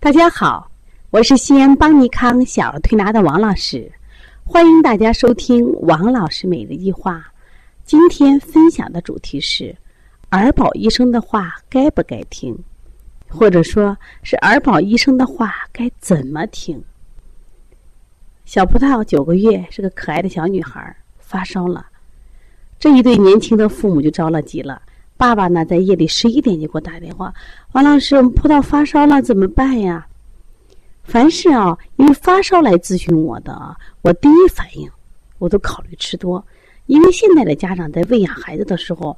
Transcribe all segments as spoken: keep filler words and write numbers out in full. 大家好，我是西安邦尼康小儿推拿的王老师，欢迎大家收听王老师每日一话。今天分享的主题是儿保医生的话该不该听，或者说是儿保医生的话该怎么听。小葡萄九个月，是个可爱的小女孩，发烧了。这一对年轻的父母就着了急了。爸爸呢，在夜里十一点就给我打电话，王老师，我们葡萄发烧了，怎么办呀？凡是啊，因为发烧来咨询我的啊，我第一反应，我都考虑吃多，因为现在的家长在喂养孩子的时候，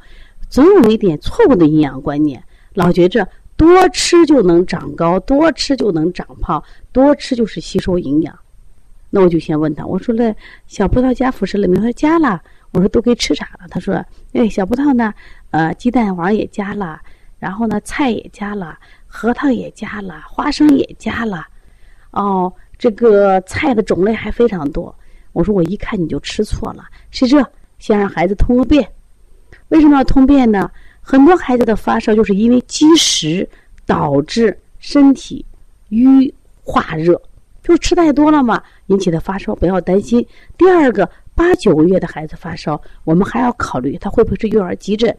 总有一点错误的营养观念，老觉着多吃就能长高，多吃就能长胖，多吃就是吸收营养。那我就先问他，我说了，小葡萄加辅食了没有？他说加了。我说都给吃啥了？他说，哎，小葡萄呢，呃，鸡蛋黄也加了，然后呢，菜也加了，核桃也加了，花生也加了，哦，这个菜的种类还非常多。我说我一看你就吃错了，是这，先让孩子通个便。为什么要通便呢？很多孩子的发烧就是因为积食导致身体瘀化热，就是吃太多了嘛，引起的发烧，不要担心。第二个，八九个月的孩子发烧，我们还要考虑他会不会是幼儿急诊。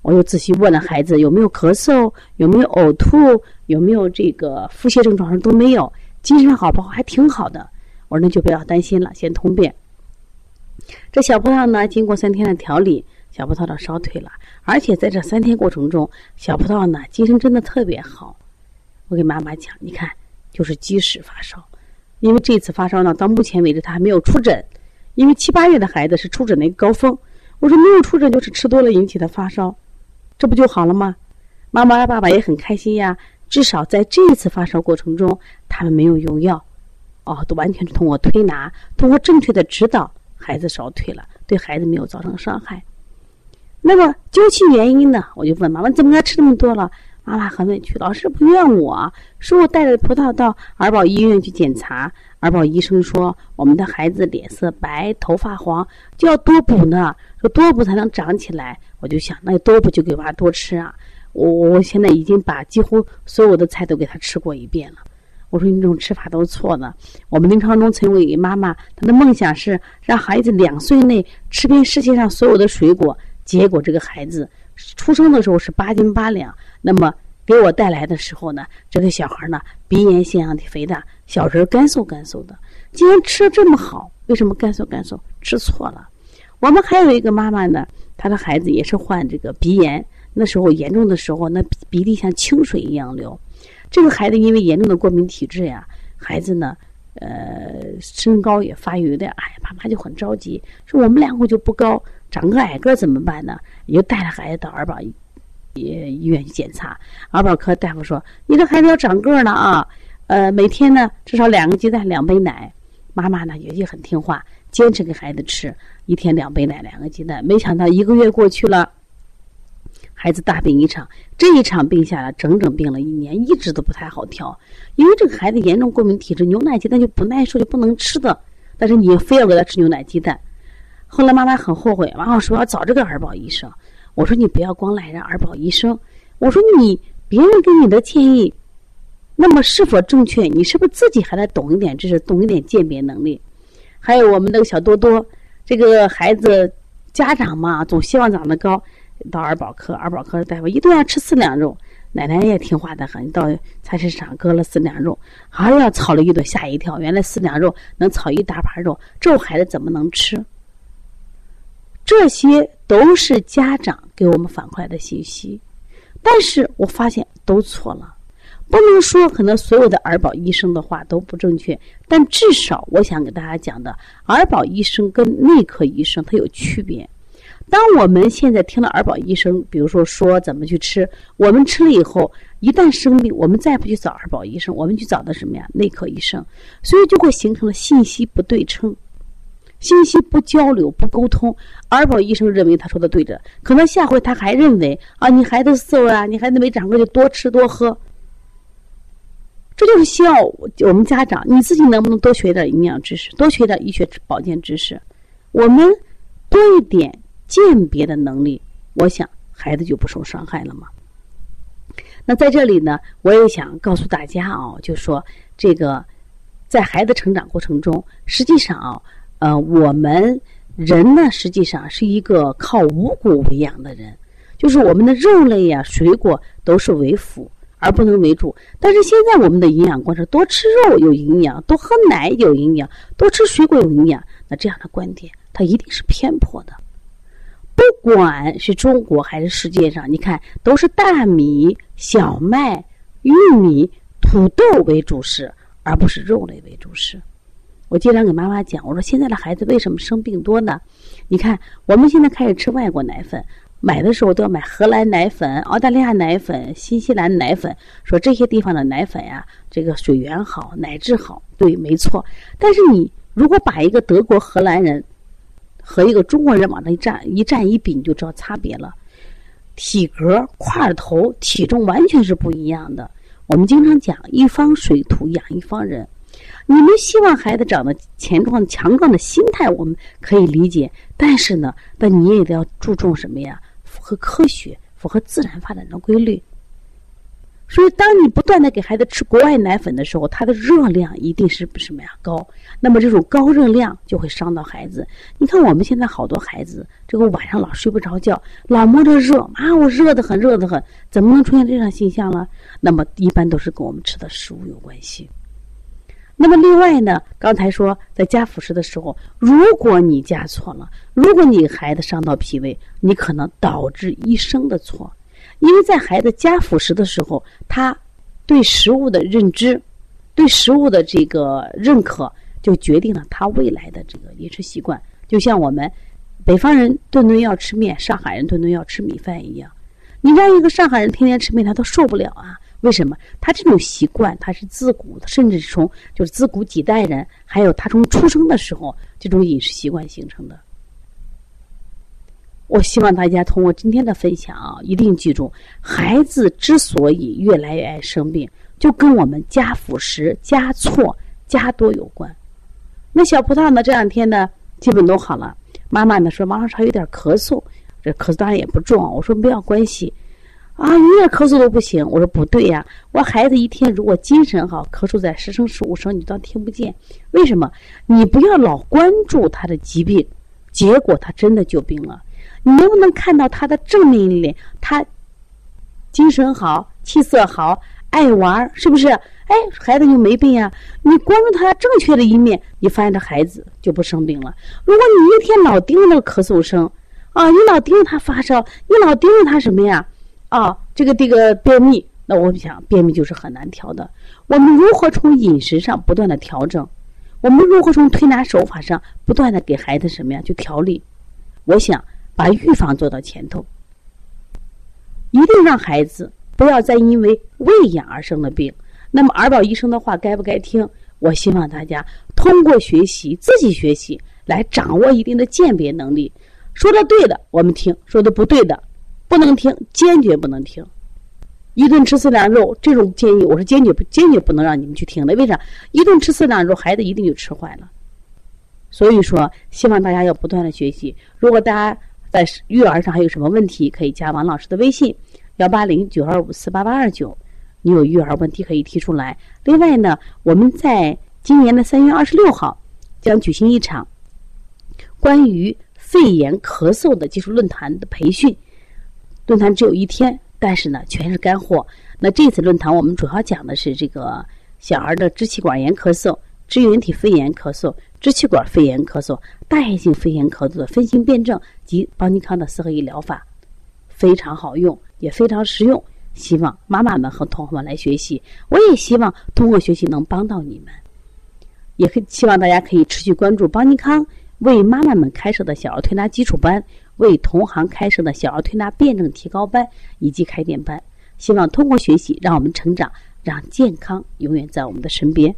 我又仔细问了孩子有没有咳嗽，有没有呕吐，有没有这个腹泻症状，都没有，精神好不好？还挺好的。我说那就不要担心了，先通便。这小葡萄呢，经过三天的调理，小葡萄的烧退了，而且在这三天过程中，小葡萄呢精神真的特别好。我给妈妈讲，你看，就是积食发烧，因为这次发烧呢，到目前为止他还没有出诊。因为七八月的孩子是出诊的一个高峰，我说没有出诊就是吃多了引起的发烧，这不就好了吗？妈妈爸爸也很开心呀，至少在这一次发烧过程中，他们没有用药，哦，都完全是通过推拿，通过正确的指导，孩子烧退了，对孩子没有造成伤害。那么究其原因呢，我就问妈妈怎么该吃那么多了？妈妈很委屈，老师不怨我，说我带着葡萄到儿保医院去检查，儿保医生说我们的孩子脸色白，头发黄，就要多补呢，说多补才能长起来。我就想，那多补就给娃多吃啊。我我现在已经把几乎所有的菜都给他吃过一遍了。我说你这种吃法都是错的。我们临床中曾有一位妈妈，她的梦想是让孩子两岁内吃遍世界上所有的水果，结果这个孩子出生的时候是八斤八两，那么给我带来的时候呢，这个小孩呢鼻炎腺样体肥大，小人干瘦干瘦的。今天吃这么好，为什么干瘦干瘦？吃错了。我们还有一个妈妈呢，她的孩子也是患这个鼻炎，那时候严重的时候，那鼻涕像清水一样流。这个孩子因为严重的过敏体质呀，孩子呢，呃，身高也发育有点矮，爸妈就很着急，说我们两个就不高。长个矮个怎么办呢？也就带着孩子到儿保医医院去检查。儿保科大夫说：“你这孩子要长个呢啊，呃，每天呢至少两个鸡蛋，两杯奶。”妈妈呢也也很听话，坚持给孩子吃，一天两杯奶，两个鸡蛋。没想到一个月过去了，孩子大病一场。这一场病下来，整整病了一年，一直都不太好调。因为这个孩子严重过敏体质，牛奶鸡蛋就不耐受，就不能吃的。但是你非要给他吃牛奶鸡蛋。后来妈妈很后悔，然后说要找这个儿保医生。我说你不要光赖人儿保医生，我说你别人给你的建议，那么是否正确，你是不是自己还得懂一点知识，懂一点鉴别能力？还有我们那个小多多，这个孩子家长嘛，总希望长得高，到儿保科，儿保科的大夫一顿要吃四两肉，奶奶也听话的很，到菜市场割了四两肉，还要炒了一顿，吓一跳，原来四两肉能炒一大盘肉，这孩子怎么能吃？这些都是家长给我们反馈的信息，但是我发现都错了。不能说可能所有的儿保医生的话都不正确，但至少我想给大家讲的，儿保医生跟内科医生它有区别。当我们现在听了儿保医生，比如说说怎么去吃，我们吃了以后，一旦生病，我们再不去找儿保医生，我们去找的什么呀？内科医生。所以就会形成了信息不对称。信息不交流不沟通，儿保医生认为他说的对的，可能下回他还认为啊，你孩子瘦啊，你孩子没长个就多吃多喝。这就是需要我们家长你自己能不能多学点营养知识，多学点医学保健知识，我们多一点鉴别的能力，我想孩子就不受伤害了嘛。那在这里呢，我也想告诉大家啊，就说这个在孩子成长过程中，实际上啊，呃，我们人呢，实际上是一个靠五谷为养的人，就是我们的肉类呀、啊、水果都是为辅，而不能为主。但是现在我们的营养观是多吃肉有营养，多喝奶有营养，多吃水果有营养。那这样的观点，它一定是偏颇的。不管是中国还是世界上，你看都是大米、小麦、玉米、土豆为主食，而不是肉类为主食。我经常给妈妈讲，我说现在的孩子为什么生病多呢？你看我们现在开始吃外国奶粉，买的时候都要买荷兰奶粉、澳大利亚奶粉、新西兰奶粉，说这些地方的奶粉呀、啊，这个水源好，奶质好，对，没错。但是你如果把一个德国、荷兰人和一个中国人往那一站一站一比，你就知道差别了。体格、块头、体重完全是不一样的。我们经常讲一方水土养一方人，你们希望孩子长得强壮强壮的心态我们可以理解，但是呢，但你也得要注重什么呀？符合科学，符合自然发展的规律。所以当你不断的给孩子吃国外奶粉的时候，它的热量一定是什么呀？高。那么这种高热量就会伤到孩子。你看我们现在好多孩子，这个晚上老睡不着觉，老摸着热啊，我热得很热得很，怎么能出现这样现象呢？那么一般都是跟我们吃的食物有关系。那么另外呢，刚才说在加辅食的时候，如果你加错了，如果你孩子伤到脾胃，你可能导致一生的错。因为在孩子加辅食的时候，他对食物的认知，对食物的这个认可，就决定了他未来的这个饮食习惯。就像我们北方人顿顿要吃面，上海人顿顿要吃米饭一样，你让一个上海人天天吃面，他都受不了啊。为什么？他这种习惯，他是自古，甚至从就是自古几代人，还有他从出生的时候这种饮食习惯形成的。我希望大家通过今天的分享啊，一定记住，孩子之所以越来越爱生病，就跟我们加辅食、加错、加多有关。那小葡萄呢，这两天呢基本都好了。妈妈呢说，妈妈还有点咳嗽，这咳嗽当然也不重啊。我说没有关系啊，有点咳嗽都不行。我说不对呀、啊，我孩子一天如果精神好，咳嗽在十声十五声，你当听不见。为什么？你不要老关注他的疾病，结果他真的就病了。你能不能看到他的正面一面？他精神好，气色好，爱玩，是不是？哎，孩子就没病啊。你关注他正确的一面，你发现这孩子就不生病了。如果你一天老盯着那个咳嗽声，啊，你老盯着他发烧，你老盯着他什么呀？啊，这个这个便秘，那我想便秘就是很难调的。我们如何从饮食上不断的调整？我们如何从推拿手法上不断的给孩子什么呀？去调理？我想。把预防做到前头，一定让孩子不要再因为喂养而生的病。那么儿保医生的话该不该听？我希望大家通过学习，自己学习来掌握一定的鉴别能力。说的对的我们听，说的不对的不能听，坚决不能听。一顿吃四两肉这种建议，我是坚决不坚决不能让你们去听的。为啥？一顿吃四两肉，孩子一定就吃坏了。所以说，希望大家要不断的学习。如果大家在育儿上还有什么问题，可以加王老师的微信幺八零九二五四八八二九，你有育儿问题可以提出来。另外呢，我们在今年的三月二十六号将举行一场关于肺炎咳嗽的技术论坛的培训，论坛只有一天，但是呢全是干货。那这次论坛我们主要讲的是这个小儿的支气管炎咳嗽、支原体肺炎咳嗽、支气管肺炎咳嗽、代谢性肺炎咳嗽的分型辩证及邦尼康的四合一疗法，非常好用，也非常实用。希望妈妈们和同学们来学习，我也希望通过学习能帮到你们。也可以希望大家可以持续关注邦尼康为妈妈们开设的小儿推拿基础班，为同行开设的小儿推拿辩证提高班以及开店班。希望通过学习，让我们成长，让健康永远在我们的身边。